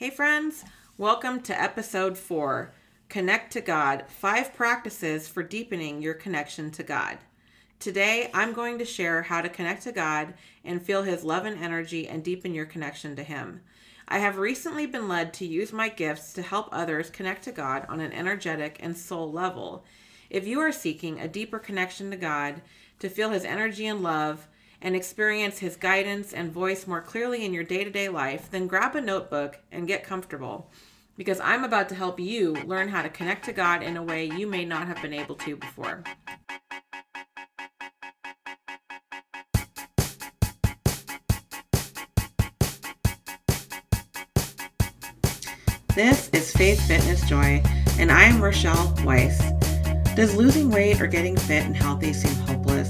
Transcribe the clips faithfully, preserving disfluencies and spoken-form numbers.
Hey friends, welcome to episode four, Connect to God, five practices for deepening your connection to God. Today, I'm going to share how to connect to God and feel His love and energy and deepen your connection to Him. I have recently been led to use my gifts to help others connect to God on an energetic and soul level. If you are seeking a deeper connection to God, to feel His energy and love, and experience His guidance and voice more clearly in your day-to-day life, then grab a notebook and get comfortable, because I'm about to help you learn how to connect to God in a way you may not have been able to before. This is Faith Fitness Joy, and I am Rochelle Weiss. Does losing weight or getting fit and healthy seem hopeless?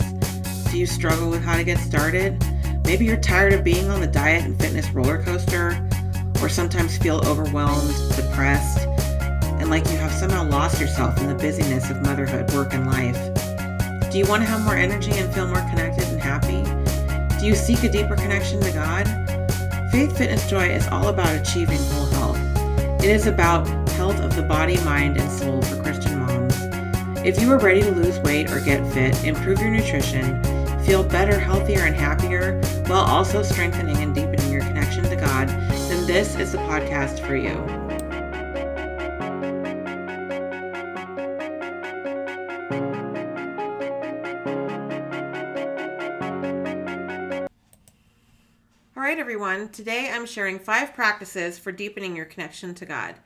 Do you struggle with how to get started? Maybe you're tired of being on the diet and fitness roller coaster, or sometimes feel overwhelmed, depressed, and like you have somehow lost yourself in the busyness of motherhood, work, and life. Do you want to have more energy and feel more connected and happy? Do you seek a deeper connection to God? Faith Fitness Joy is all about achieving whole health. It is about health of the body, mind, and soul for Christian moms. If you are ready to lose weight or get fit, improve your nutrition, feel better, healthier, and happier, while also strengthening and deepening your connection to God, then this is the podcast for you. All right, everyone. Today I'm sharing five practices for deepening your connection to God.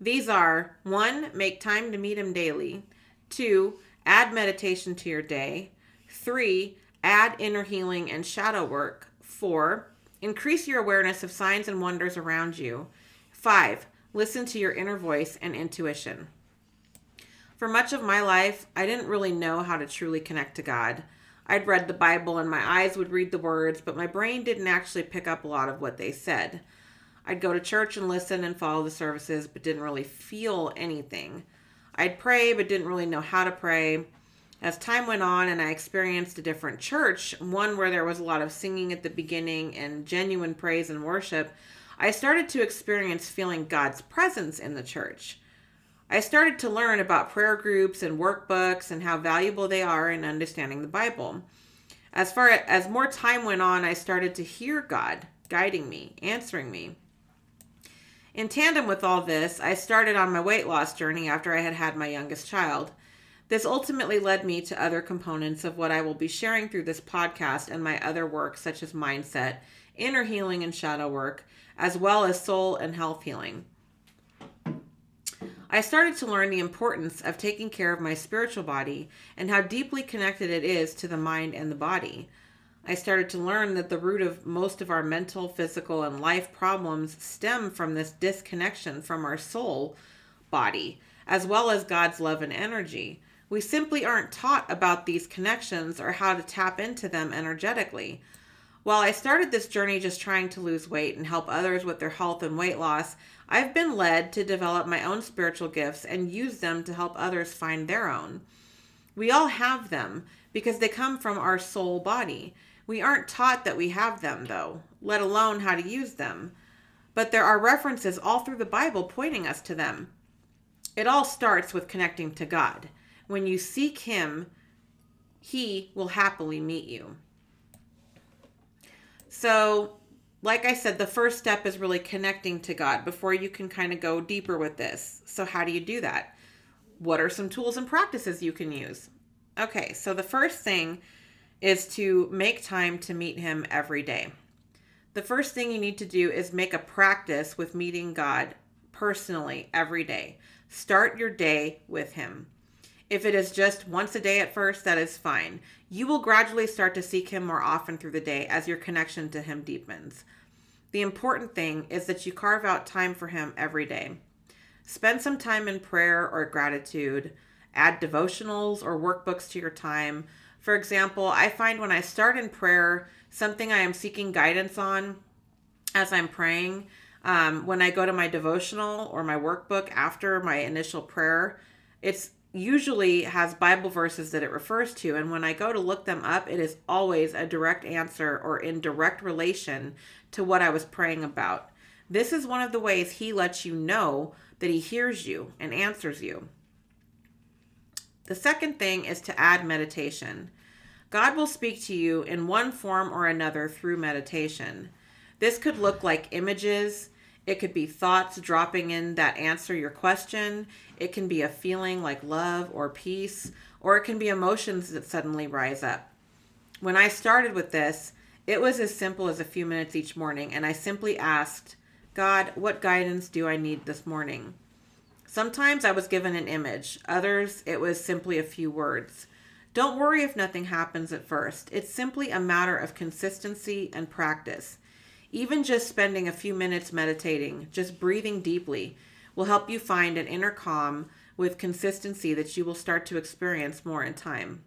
These are: one, make time to meet Him daily. Two, add meditation to your day. Three, add inner healing and shadow work. Four, increase your awareness of signs and wonders around you. Five, listen to your inner voice and intuition. For much of my life, I didn't really know how to truly connect to God. I'd read the Bible and my eyes would read the words, but my brain didn't actually pick up a lot of what they said. I'd go to church and listen and follow the services, but didn't really feel anything. I'd pray, but didn't really know how to pray. As time went on and I experienced a different church, one where there was a lot of singing at the beginning and genuine praise and worship, I started to experience feeling God's presence in the church. I started to learn about prayer groups and workbooks and how valuable they are in understanding the Bible. As far as more time went on, I started to hear God guiding me, answering me. In tandem with all this, I started on my weight loss journey after I had had my youngest child. This ultimately led me to other components of what I will be sharing through this podcast and my other work, such as mindset, inner healing and shadow work, as well as soul and health healing. I started to learn the importance of taking care of my spiritual body and how deeply connected it is to the mind and the body. I started to learn that the root of most of our mental, physical, and life problems stem from this disconnection from our soul body, as well as God's love and energy. We simply aren't taught about these connections or how to tap into them energetically. While I started this journey just trying to lose weight and help others with their health and weight loss, I've been led to develop my own spiritual gifts and use them to help others find their own. We all have them because they come from our soul body. We aren't taught that we have them, though, let alone how to use them. But there are references all through the Bible pointing us to them. It all starts with connecting to God. When you seek Him, He will happily meet you. So, like I said, the first step is really connecting to God before you can kind of go deeper with this. So how do you do that? What are some tools and practices you can use? Okay, so the first thing is to make time to meet Him every day. The first thing you need to do is make a practice with meeting God personally every day. Start your day with Him. If it is just once a day at first, that is fine. You will gradually start to seek Him more often through the day as your connection to Him deepens. The important thing is that you carve out time for Him every day. Spend some time in prayer or gratitude. Add devotionals or workbooks to your time. For example, I find when I start in prayer, something I am seeking guidance on as I'm praying, um, when I go to my devotional or my workbook after my initial prayer, it's usually has Bible verses that it refers to, and when I go to look them up, it is always a direct answer or in direct relation to what I was praying about. This is one of the ways he lets you know that he hears you and answers you. The second thing is to add meditation. God will speak to you in one form or another through meditation. This could look like images. It could be thoughts dropping in that answer your question. It can be a feeling like love or peace, or it can be emotions that suddenly rise up. When I started with this, it was as simple as a few minutes each morning, and I simply asked, God, what guidance do I need this morning? Sometimes I was given an image. Others, it was simply a few words. Don't worry if nothing happens at first. It's simply a matter of consistency and practice. Even just spending a few minutes meditating, just breathing deeply, will help you find an inner calm with consistency that you will start to experience more in time.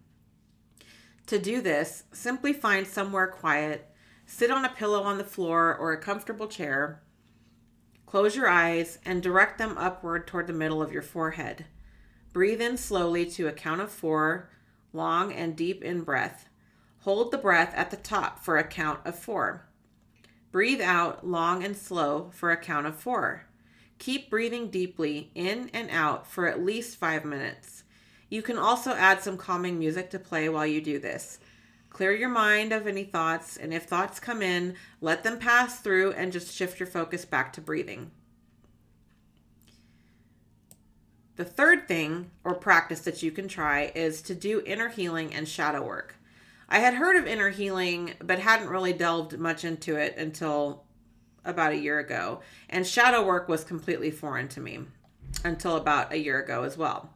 To do this, simply find somewhere quiet, sit on a pillow on the floor or a comfortable chair, close your eyes, and direct them upward toward the middle of your forehead. Breathe in slowly to a count of four, long and deep in-breath. Hold the breath at the top for a count of four. Breathe out long and slow for a count of four. Keep breathing deeply in and out for at least five minutes. You can also add some calming music to play while you do this. Clear your mind of any thoughts, and if thoughts come in, let them pass through and just shift your focus back to breathing. The third thing or practice that you can try is to do inner healing and shadow work. I had heard of inner healing, but hadn't really delved much into it until about a year ago, and shadow work was completely foreign to me until about a year ago as well.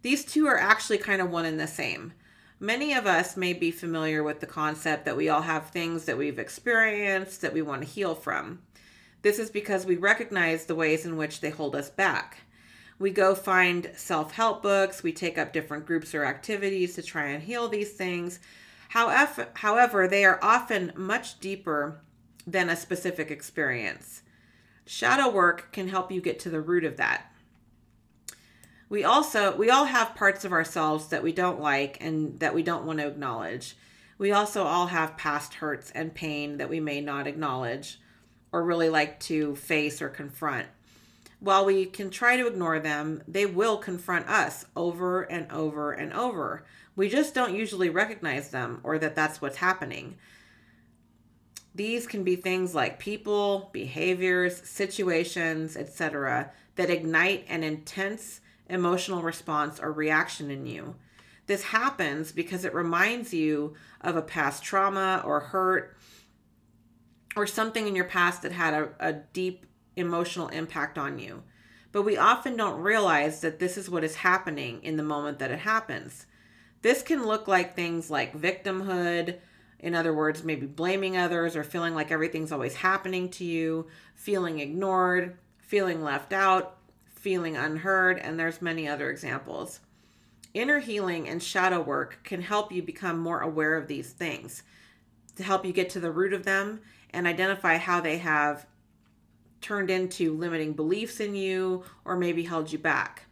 These two are actually kind of one and the same. Many of us may be familiar with the concept that we all have things that we've experienced that we want to heal from. This is because we recognize the ways in which they hold us back. We go find self-help books, we take up different groups or activities to try and heal these things. However, however, they are often much deeper than a specific experience. Shadow work can help you get to the root of that. We also, we all have parts of ourselves that we don't like and that we don't want to acknowledge. We also all have past hurts and pain that we may not acknowledge or really like to face or confront. While we can try to ignore them, they will confront us over and over and over. We just don't usually recognize them or that that's what's happening. These can be things like people, behaviors, situations, et cetera, that ignite an intense emotional response or reaction in you. This happens because it reminds you of a past trauma or hurt or something in your past that had a, a deep emotional impact on you. But we often don't realize that this is what is happening in the moment that it happens. This can look like things like victimhood, in other words, maybe blaming others or feeling like everything's always happening to you, feeling ignored, feeling left out, feeling unheard, and there's many other examples. Inner healing and shadow work can help you become more aware of these things, to help you get to the root of them and identify how they have turned into limiting beliefs in you or maybe held you back.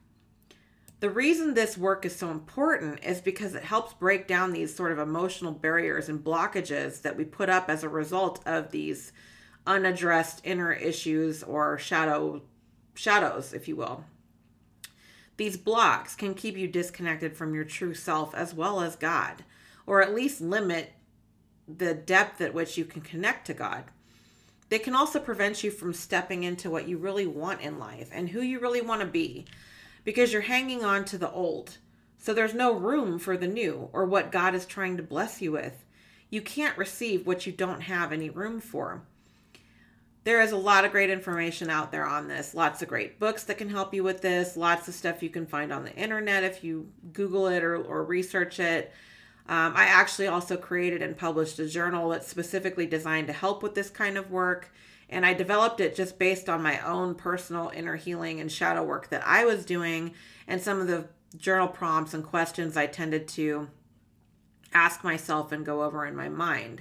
The reason this work is so important is because it helps break down these sort of emotional barriers and blockages that we put up as a result of these unaddressed inner issues or shadow shadows, if you will. These blocks can keep you disconnected from your true self as well as God, or at least limit the depth at which you can connect to God. They can also prevent you from stepping into what you really want in life and who you really want to be, because you're hanging on to the old. So there's no room for the new or what God is trying to bless you with. You can't receive what you don't have any room for. There is a lot of great information out there on this. Lots of great books that can help you with this. Lots of stuff you can find on the internet if you Google it or, or research it. Um, I actually also created and published a journal that's specifically designed to help with this kind of work. And I developed it just based on my own personal inner healing and shadow work that I was doing and some of the journal prompts and questions I tended to ask myself and go over in my mind.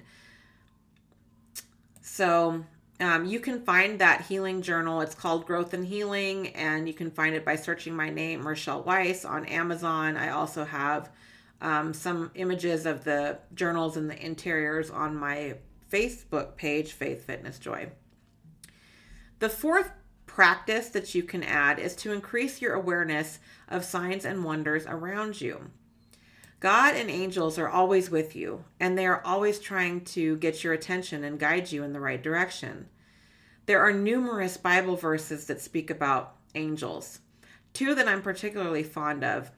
So um, you can find that healing journal. It's called Growth and Healing, and you can find it by searching my name, Rochelle Weiss, on Amazon. I also have Um, some images of the journals and the interiors on my Facebook page, Faith Fitness Joy. The fourth practice that you can add is to increase your awareness of signs and wonders around you. God and angels are always with you, and they are always trying to get your attention and guide you in the right direction. There are numerous Bible verses that speak about angels. Two that I'm particularly fond of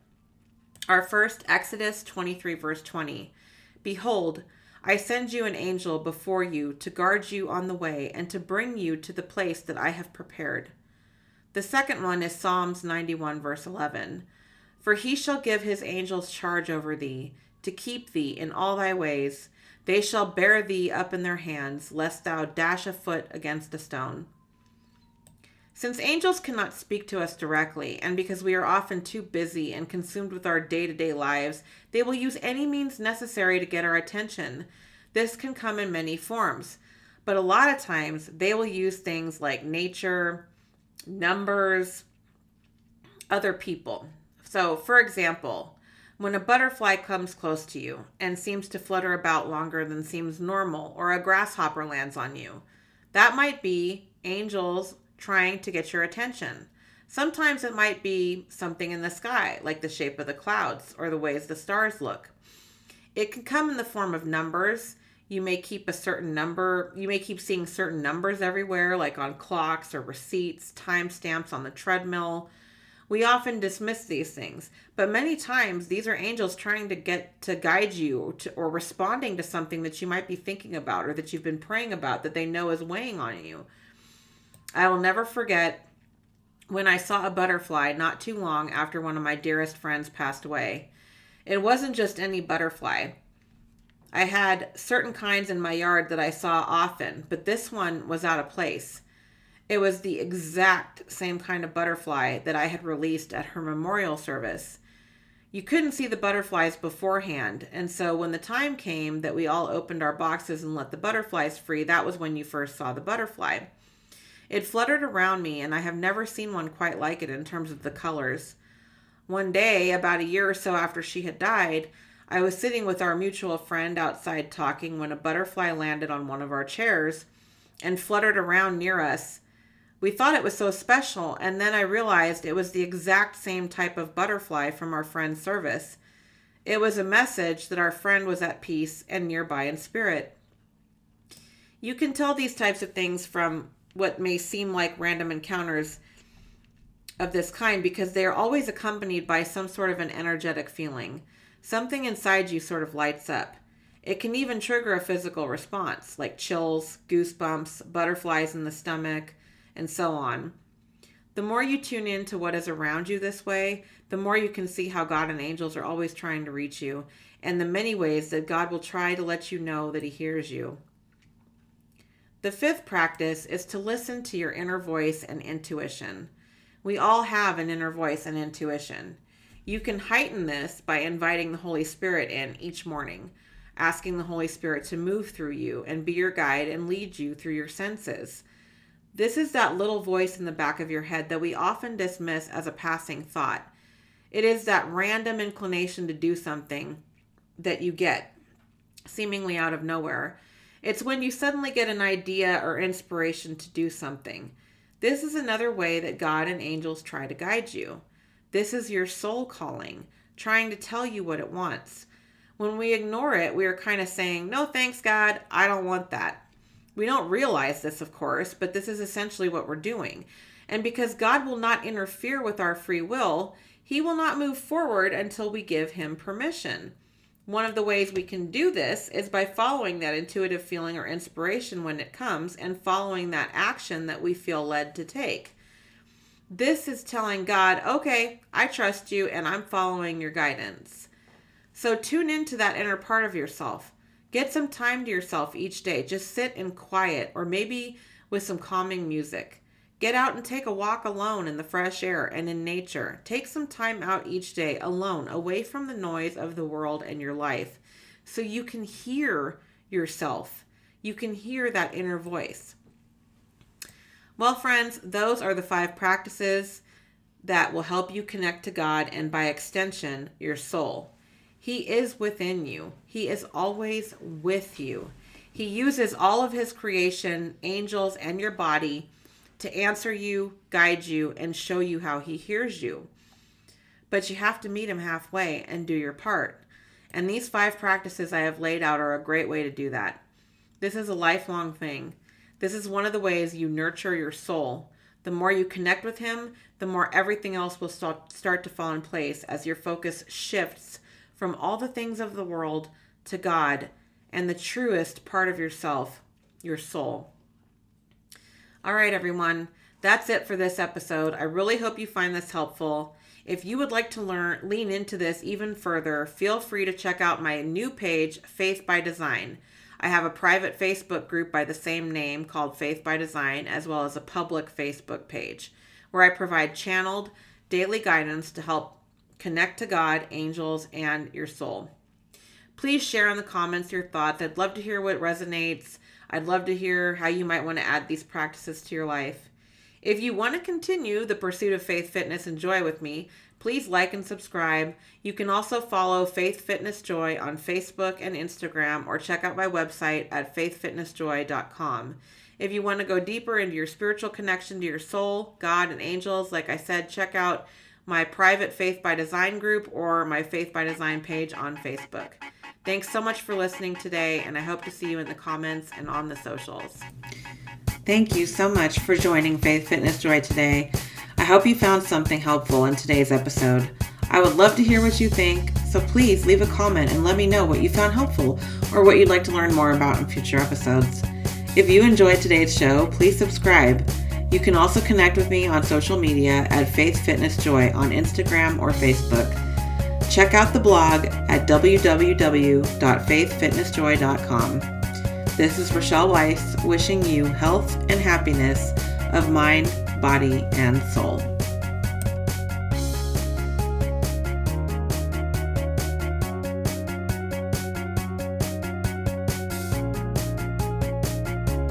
are first Exodus twenty-three, verse twenty. Behold, I send you an angel before you to guard you on the way and to bring you to the place that I have prepared. The second one is Psalms ninety-one, verse eleven. For he shall give his angels charge over thee, to keep thee in all thy ways. They shall bear thee up in their hands, lest thou dash a foot against a stone. Since angels cannot speak to us directly, and because we are often too busy and consumed with our day-to-day lives, they will use any means necessary to get our attention. This can come in many forms, but a lot of times they will use things like nature, numbers, other people. So, for example, when a butterfly comes close to you and seems to flutter about longer than seems normal, or a grasshopper lands on you, that might be angels trying to get your attention. Sometimes it might be something in the sky, like the shape of the clouds or the ways the stars look. It can come in the form of numbers. You may keep a certain number, you may keep seeing certain numbers everywhere, like on clocks or receipts, timestamps on the treadmill. We often dismiss these things, but many times these are angels trying to get to guide you to, or responding to something that you might be thinking about or that you've been praying about that they know is weighing on you. I will never forget when I saw a butterfly not too long after one of my dearest friends passed away. It wasn't just any butterfly. I had certain kinds in my yard that I saw often, but this one was out of place. It was the exact same kind of butterfly that I had released at her memorial service. You couldn't see the butterflies beforehand, and so when the time came that we all opened our boxes and let the butterflies free, that was when you first saw the butterfly. It fluttered around me, and I have never seen one quite like it in terms of the colors. One day, about a year or so after she had died, I was sitting with our mutual friend outside talking when a butterfly landed on one of our chairs and fluttered around near us. We thought it was so special, and then I realized it was the exact same type of butterfly from our friend's service. It was a message that our friend was at peace and nearby in spirit. You can tell these types of things from what may seem like random encounters of this kind because they are always accompanied by some sort of an energetic feeling. Something inside you sort of lights up. It can even trigger a physical response, like chills, goosebumps, butterflies in the stomach, and so on. The more you tune in to what is around you this way, the more you can see how God and angels are always trying to reach you, and the many ways that God will try to let you know that he hears you. The fifth practice is to listen to your inner voice and intuition. We all have an inner voice and intuition. You can heighten this by inviting the Holy Spirit in each morning, asking the Holy Spirit to move through you and be your guide and lead you through your senses. This is that little voice in the back of your head that we often dismiss as a passing thought. It is that random inclination to do something that you get, seemingly out of nowhere. It's when you suddenly get an idea or inspiration to do something. This is another way that God and angels try to guide you. This is your soul calling, trying to tell you what it wants. When we ignore it, we are kind of saying, "No thanks, God, I don't want that." We don't realize this, of course, but this is essentially what we're doing. And because God will not interfere with our free will, he will not move forward until we give him permission. One of the ways we can do this is by following that intuitive feeling or inspiration when it comes and following that action that we feel led to take. This is telling God, okay, I trust you and I'm following your guidance. So tune into that inner part of yourself. Get some time to yourself each day. Just sit in quiet or maybe with some calming music. Get out and take a walk alone in the fresh air and in nature. Take some time out each day alone, away from the noise of the world and your life, so you can hear yourself. You can hear that inner voice. Well, friends, those are the five practices that will help you connect to God and, by extension, your soul. He is within you. He is always with you. He uses all of his creation, angels, and your body to answer you, guide you, and show you how he hears you. But you have to meet him halfway and do your part. And these five practices I have laid out are a great way to do that. This is a lifelong thing. This is one of the ways you nurture your soul. The more you connect with him, the more everything else will start to fall in place as your focus shifts from all the things of the world to God and the truest part of yourself, your soul. All right, everyone, that's it for this episode. I really hope you find this helpful. If you would like to learn, lean into this even further, feel free to check out my new page, Faith by Design. I have a private Facebook group by the same name called Faith by Design, as well as a public Facebook page where I provide channeled daily guidance to help connect to God, angels, and your soul. Please share in the comments your thoughts. I'd love to hear what resonates. I'd love to hear how you might want to add these practices to your life. If you want to continue the pursuit of faith, fitness, and joy with me, please like and subscribe. You can also follow Faith Fitness Joy on Facebook and Instagram, or check out my website at faith fitness joy dot com. If you want to go deeper into your spiritual connection to your soul, God, and angels, like I said, check out my private Faith by Design group or my Faith by Design page on Facebook. Thanks so much for listening today, and I hope to see you in the comments and on the socials. Thank you so much for joining Faith Fitness Joy today. I hope you found something helpful in today's episode. I would love to hear what you think, so please leave a comment and let me know what you found helpful or what you'd like to learn more about in future episodes. If you enjoyed today's show, please subscribe. You can also connect with me on social media at Faith Fitness Joy on Instagram or Facebook. Check out the blog at w w w dot faith fitness joy dot com. This is Rochelle Weiss wishing you health and happiness of mind, body, and soul.